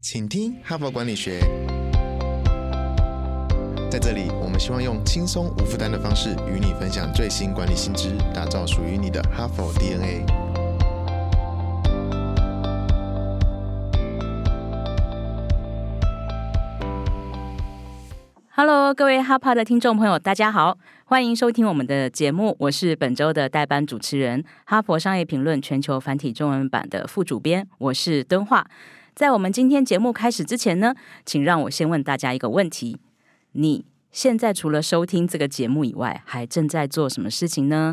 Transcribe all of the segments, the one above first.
请听《哈佛管理学》。在这里，我们希望用轻松无负担的方式与你分享最新管理新知，打造属于你的哈佛 DNA。Hello， 各位哈帕的听众朋友，大家好，欢迎收听我们的节目，我是本周的代班主持人，哈佛商业评论全球繁体中文版的副主编，我是敦化。在我们今天节目开始之前呢，请让我先问大家一个问题：你现在除了收听这个节目以外，还正在做什么事情呢？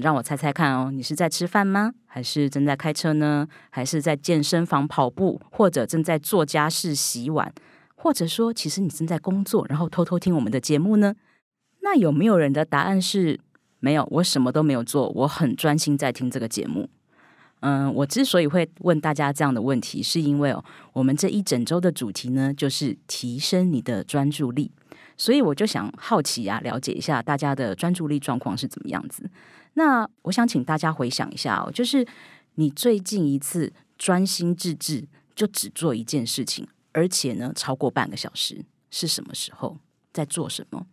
让我猜猜看哦，你是在吃饭吗？还是正在开车呢？还是在健身房跑步？或者正在做家事、洗碗？或者说，其实你正在工作，然后偷偷听我们的节目呢？那有没有人的答案是没有？我什么都没有做，我很专心在听这个节目。我之所以会问大家这样的问题，是因为我们这一整周的主题呢，就是提升你的专注力，所以我就想好奇啊，了解一下大家的专注力状况是怎么样子。那我想请大家回想一下就是你最近一次专心致志，就只做一件事情，而且呢，超过半个小时，是什么时候？在做什么？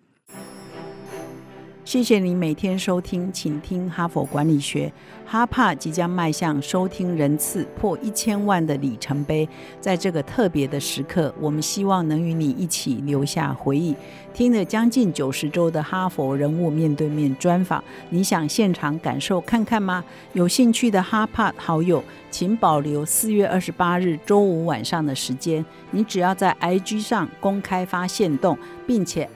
谢谢你每天收听，请听哈佛管理学。哈帕即将迈向收听人次破1000万的里程碑，在这个特别的时刻，我们希望能与你一起留下回忆。听了将近90周的哈佛人物面对面专访，你想现场感受看看吗？有兴趣的哈帕好友，请保留4月28日周五晚上的时间，你只要在 IG 上公开发限动，并且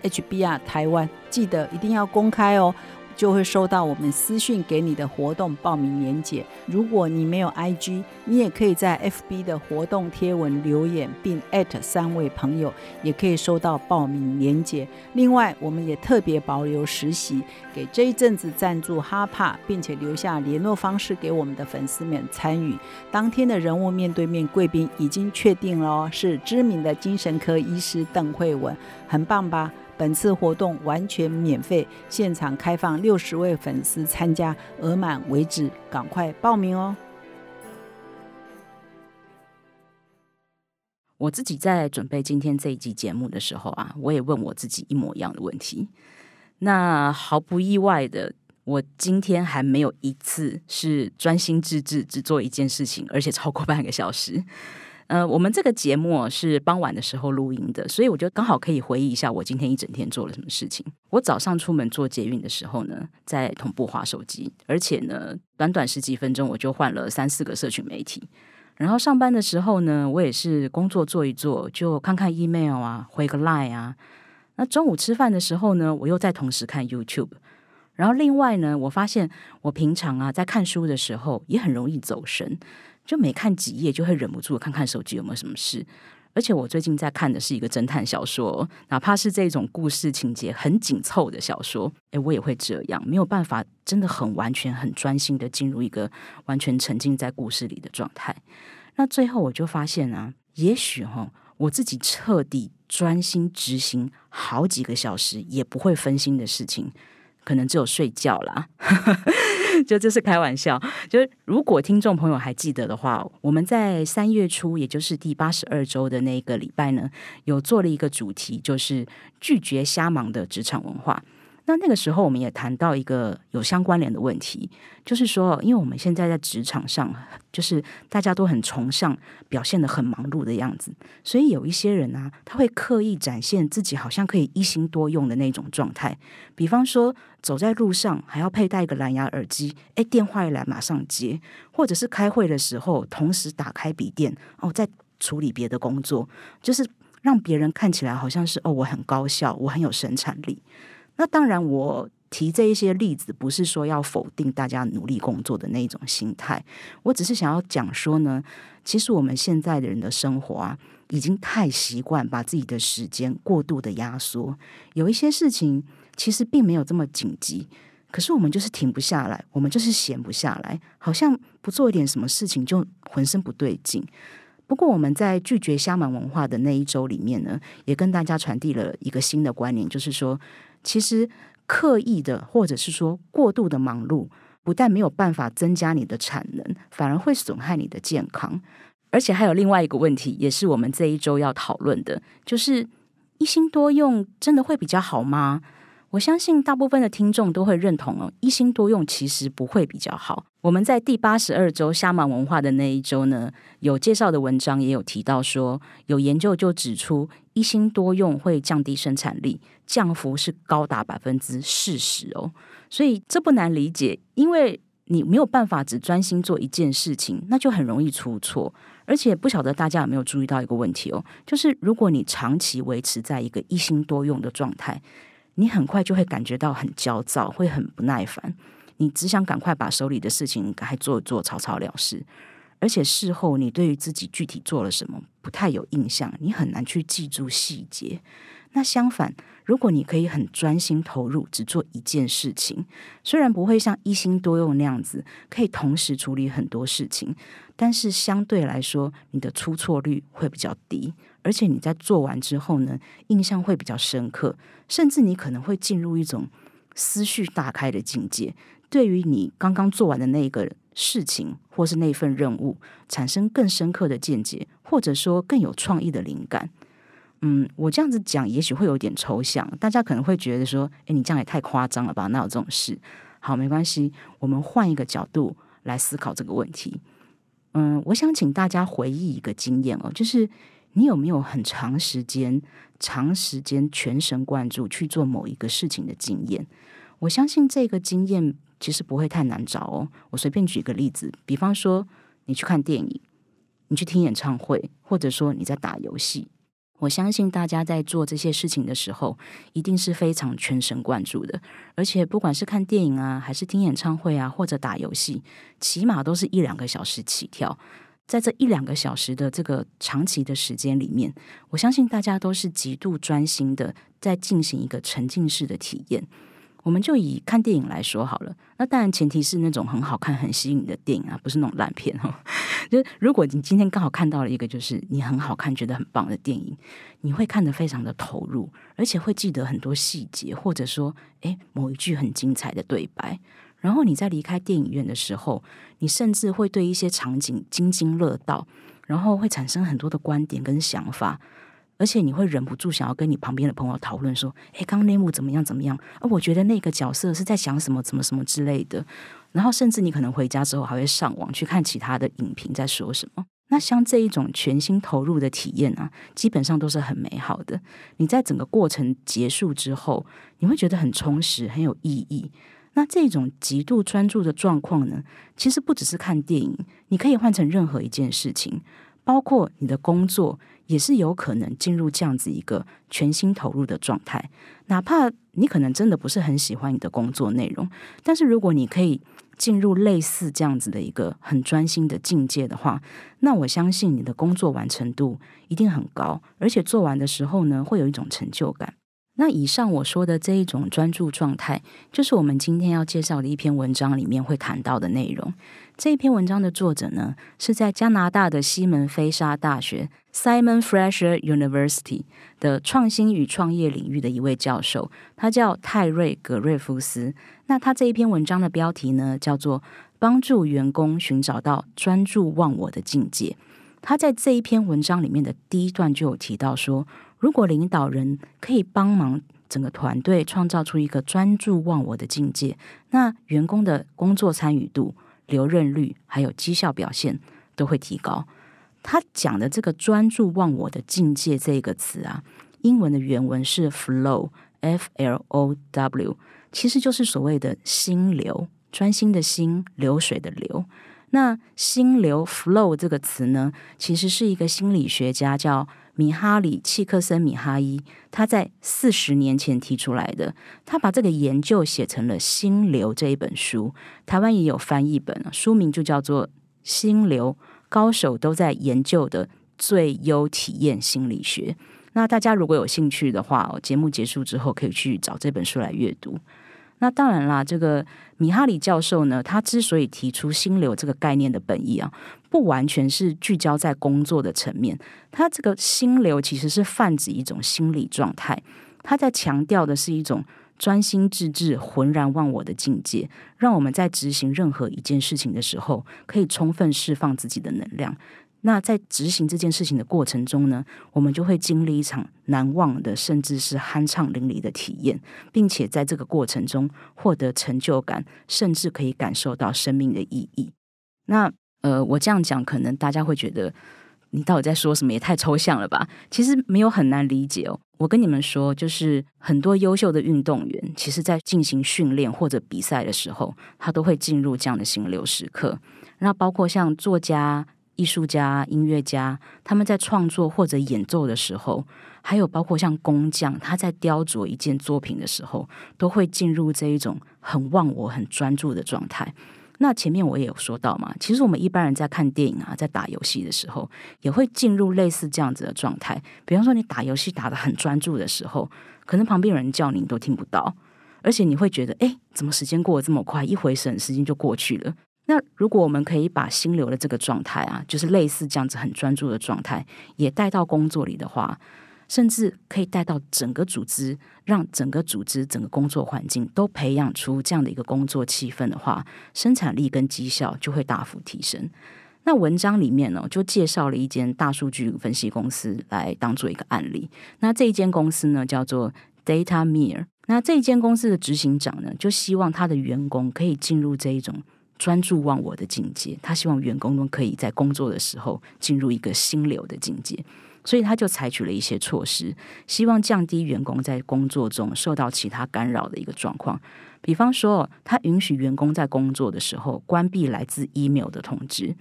@HBR 台湾。记得一定要公开哦，就会收到我们私讯给你的活动报名连结。如果你没有 IG， 你也可以在 FB 的活动贴文留言，并 at 3位朋友，也可以收到报名连结。另外，我们也特别保留实习给这一阵子赞助哈帕，并且留下联络方式给我们的粉丝们参与。当天的人物面对面贵宾已经确定了是知名的精神科医师邓惠文，很棒吧？本次活动完全免费，现场开放60位粉丝参加，额满为止，赶快报名哦！我自己在准备今天这一集节目的时候啊，我也问我自己一模一样的问题。那毫不意外的，我今天还没有一次是专心致志只做一件事情，而且超过半个小时。我们这个节目是傍晚的时候录音的，所以我就刚好可以回忆一下我今天一整天做了什么事情。我早上出门坐捷运的时候呢，在同步滑手机，而且呢，短短10几分钟我就换了3、4个社群媒体。然后上班的时候呢，我也是工作做一做，就看看 email 啊，回个 line 啊。那中午吃饭的时候呢，我又在同时看 YouTube。然后另外呢，我发现我平常在看书的时候也很容易走神。就每看几页就会忍不住看看手机有没有什么事，而且我最近在看的是一个侦探小说，哪怕是这种故事情节很紧凑的小说，我也会这样，没有办法真的很完全很专心的进入一个完全沉浸在故事里的状态。那最后我就发现也许我自己彻底专心执行好几个小时也不会分心的事情，可能只有睡觉啦。就这是开玩笑，就是如果听众朋友还记得的话，我们在3月初，也就是第82周的那个礼拜呢，有做了一个主题，就是拒绝瞎忙的职场文化。那个时候我们也谈到一个有相关联的问题，就是说因为我们现在在职场上，就是大家都很崇尚表现得很忙碌的样子，所以有一些人他会刻意展现自己好像可以一心多用的那种状态，比方说走在路上还要佩戴一个蓝牙耳机，电话一来马上接，或者是开会的时候同时打开笔电在处理别的工作，就是让别人看起来好像是我很高效，我很有生产力。那当然我提这一些例子不是说要否定大家努力工作的那种心态，我只是想要讲说呢，其实我们现在的人的生活已经太习惯把自己的时间过度的压缩，有一些事情其实并没有这么紧急，可是我们就是停不下来，我们就是闲不下来，好像不做一点什么事情就浑身不对劲。不过我们在拒绝瞎忙文化的那一周里面呢，也跟大家传递了一个新的观念，就是说其实刻意的或者是说过度的忙碌，不但没有办法增加你的产能，反而会损害你的健康。而且还有另外一个问题，也是我们这一周要讨论的，就是一心多用真的会比较好吗？我相信大部分的听众都会认同哦，一心多用其实不会比较好。我们在第82周瞎忙文化的那一周呢，有介绍的文章也有提到说，有研究就指出，一心多用会降低生产力，降幅是高达40%哦。所以这不难理解，因为你没有办法只专心做一件事情，那就很容易出错。而且不晓得大家有没有注意到一个问题哦，就是如果你长期维持在一个一心多用的状态，你很快就会感觉到很焦躁，会很不耐烦，你只想赶快把手里的事情赶快做一做，草草了事。而且事后你对于自己具体做了什么不太有印象，你很难去记住细节。那相反，如果你可以很专心投入，只做一件事情，虽然不会像一心多用那样子可以同时处理很多事情，但是相对来说你的出错率会比较低，而且你在做完之后呢，印象会比较深刻，甚至你可能会进入一种思绪大开的境界，对于你刚刚做完的那个事情或是那份任务产生更深刻的见解，或者说更有创意的灵感。我这样子讲也许会有点抽象，大家可能会觉得说，诶，你这样也太夸张了吧，哪有这种事。好，没关系，我们换一个角度来思考这个问题。我想请大家回忆一个经验哦，就是你有没有很长时间全神贯注去做某一个事情的经验？我相信这个经验其实不会太难找哦。我随便举一个例子，比方说你去看电影，你去听演唱会，或者说你在打游戏。我相信大家在做这些事情的时候一定是非常全神贯注的，而且不管是看电影啊，还是听演唱会啊，或者打游戏，起码都是1-2个小时起跳。在这1-2个小时的这个长期的时间里面，我相信大家都是极度专心的在进行一个沉浸式的体验。我们就以看电影来说好了，那当然前提是那种很好看很吸引的电影啊，不是那种烂片哦。就是如果你今天刚好看到了一个就是你很好看觉得很棒的电影，你会看得非常的投入，而且会记得很多细节，或者说某一句很精彩的对白。然后你在离开电影院的时候，你甚至会对一些场景津津乐道，然后会产生很多的观点跟想法，而且你会忍不住想要跟你旁边的朋友讨论说，刚刚那幕怎么样啊，我觉得那个角色是在想什么之类的。然后甚至你可能回家之后还会上网去看其他的影评在说什么。那像这一种全心投入的体验啊，基本上都是很美好的。你在整个过程结束之后，你会觉得很充实，很有意义。那这种极度专注的状况呢，其实不只是看电影，你可以换成任何一件事情，包括你的工作也是有可能进入这样子一个全心投入的状态。哪怕你可能真的不是很喜欢你的工作内容，但是如果你可以进入类似这样子的一个很专心的境界的话，那我相信你的工作完成度一定很高，而且做完的时候呢，会有一种成就感。那以上我说的这一种专注状态，就是我们今天要介绍的一篇文章里面会谈到的内容。这一篇文章的作者呢，是在加拿大的西门菲沙大学 Simon Fraser University 的创新与创业领域的一位教授，他叫泰瑞·葛瑞夫斯。那他这一篇文章的标题呢，叫做帮助员工寻找到专注忘我的境界。他在这一篇文章里面的第一段就有提到说，如果领导人可以帮忙整个团队创造出一个专注忘我的境界，那员工的工作参与度、留任率还有绩效表现都会提高。他讲的这个专注忘我的境界这个词啊，英文的原文是 Flow F-L-O-W， 其实就是所谓的心流，专心的心，流水的流。那心流 flow 这个词呢，其实是一个心理学家叫米哈里·契克森米哈伊，他在40年前提出来的，他把这个研究写成了《心流》这一本书，台湾也有翻译本，书名就叫做《心流：高手都在研究的最优体验心理学》。那大家如果有兴趣的话，节目结束之后可以去找这本书来阅读。那当然啦，这个米哈里教授呢，他之所以提出心流这个概念的本意啊，不完全是聚焦在工作的层面，他这个心流其实是泛指一种心理状态，他在强调的是一种专心致志、浑然忘我的境界，让我们在执行任何一件事情的时候可以充分释放自己的能量。那在执行这件事情的过程中呢，我们就会经历一场难忘的甚至是酣畅淋漓的体验，并且在这个过程中获得成就感，甚至可以感受到生命的意义。那我这样讲可能大家会觉得你到底在说什么，也太抽象了吧。其实没有很难理解哦。我跟你们说，就是很多优秀的运动员其实在进行训练或者比赛的时候，他都会进入这样的心流时刻。那包括像作家、艺术家、音乐家，他们在创作或者演奏的时候，还有包括像工匠，他在雕琢一件作品的时候，都会进入这一种很忘我、很专注的状态。那前面我也有说到嘛，其实我们一般人在看电影啊，在打游戏的时候，也会进入类似这样子的状态。比方说你打游戏打得很专注的时候，可能旁边有人叫你，你都听不到，而且你会觉得，哎，怎么时间过得这么快，一回神时间就过去了。那如果我们可以把心流的这个状态啊，就是类似这样子很专注的状态，也带到工作里的话，甚至可以带到整个组织，让整个组织、整个工作环境都培养出这样的一个工作气氛的话，生产力跟绩效就会大幅提升。那文章里面呢，就介绍了一间大数据分析公司来当做一个案例。那这一间公司呢，叫做 Datameer。那这一间公司的执行长呢，就希望他的员工可以进入这一种专注忘我的境界，他希望员工都可以在工作的时候进入一个心流的境界。所以他就采取了一些措施，希望降低员工在工作中受到其他干扰的一个状况。比方说，他允许员工在工作的时候关闭来自 email 的通知，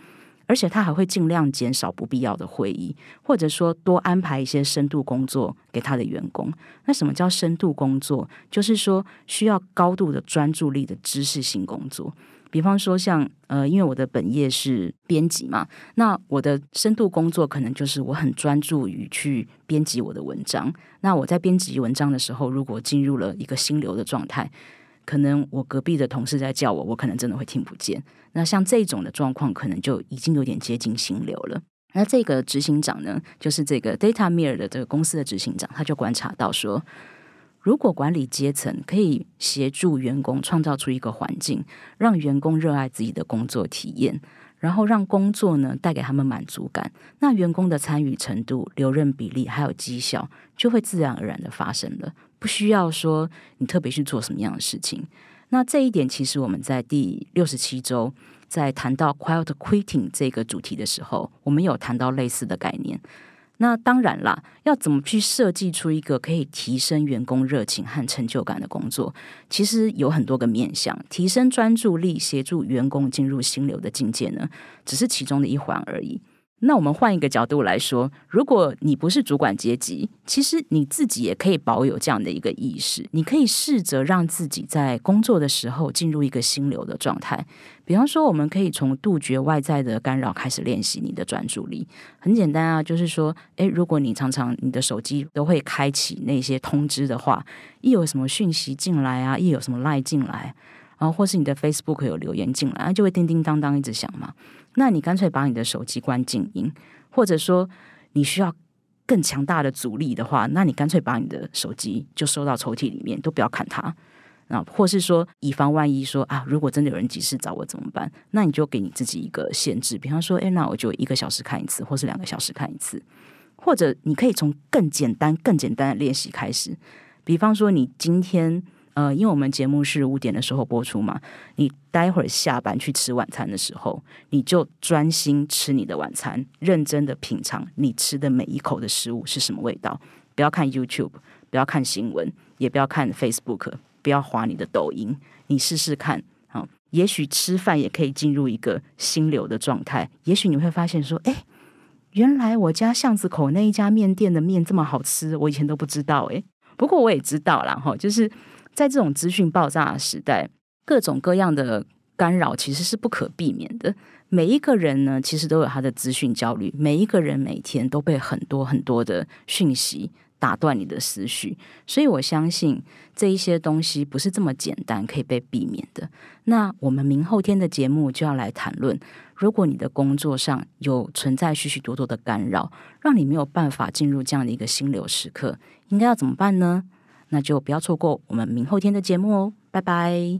而且他还会尽量减少不必要的会议，或者说多安排一些深度工作给他的员工。那什么叫深度工作？就是说需要高度的专注力的知识性工作。比方说像因为我的本业是编辑嘛，那我的深度工作可能就是我很专注于去编辑我的文章。那我在编辑文章的时候，如果进入了一个心流的状态，可能我隔壁的同事在叫我，我可能真的会听不见。那像这种的状况，可能就已经有点接近心流了。那这个执行长呢，就是这个 Datameer 的这个公司的执行长，他就观察到说，如果管理阶层可以协助员工创造出一个环境，让员工热爱自己的工作体验，然后让工作呢带给他们满足感，那员工的参与程度、留任比例还有绩效就会自然而然的发生了，不需要说你特别去做什么样的事情。那这一点其实我们在第67周在谈到 Quiet Quitting 这个主题的时候，我们有谈到类似的概念。那当然啦，要怎么去设计出一个可以提升员工热情和成就感的工作，其实有很多个面向。提升专注力、协助员工进入心流的境界呢，只是其中的一环而已。那我们换一个角度来说，如果你不是主管阶级，其实你自己也可以保有这样的一个意识，你可以试着让自己在工作的时候进入一个心流的状态。比方说，我们可以从杜绝外在的干扰开始练习你的专注力。很简单啊，就是说，如果你常常你的手机都会开启那些通知的话，一有什么讯息进来啊，一有什么 LINE 进来，然后或是你的 Facebook 有留言进来，就会叮叮当当一直响嘛。那你干脆把你的手机关静音，或者说你需要更强大的阻力的话，那你干脆把你的手机就收到抽屉里面，都不要看它。或是说以防万一说啊，如果真的有人急事找我怎么办，那你就给你自己一个限制，比方说那我就1个小时看一次，或是2个小时看一次。或者你可以从更简单的练习开始，比方说你今天因为我们节目是5点的时候播出嘛，你待会儿下班去吃晚餐的时候，你就专心吃你的晚餐，认真的品尝你吃的每一口的食物是什么味道。不要看 YouTube， 不要看新闻，也不要看 Facebook， 不要滑你的抖音，你试试看，也许吃饭也可以进入一个心流的状态。也许你会发现说，原来我家巷子口那一家面店的面这么好吃，我以前都不知道。不过我也知道啦，就是在这种资讯爆炸的时代，各种各样的干扰其实是不可避免的。每一个人呢，其实都有他的资讯焦虑，每一个人每天都被很多很多的讯息打断你的思绪，所以我相信这一些东西不是这么简单可以被避免的。那我们明后天的节目就要来谈论，如果你的工作上有存在许许多多的干扰，让你没有办法进入这样的一个心流时刻，应该要怎么办呢？那就不要错过我们明后天的节目哦，拜拜。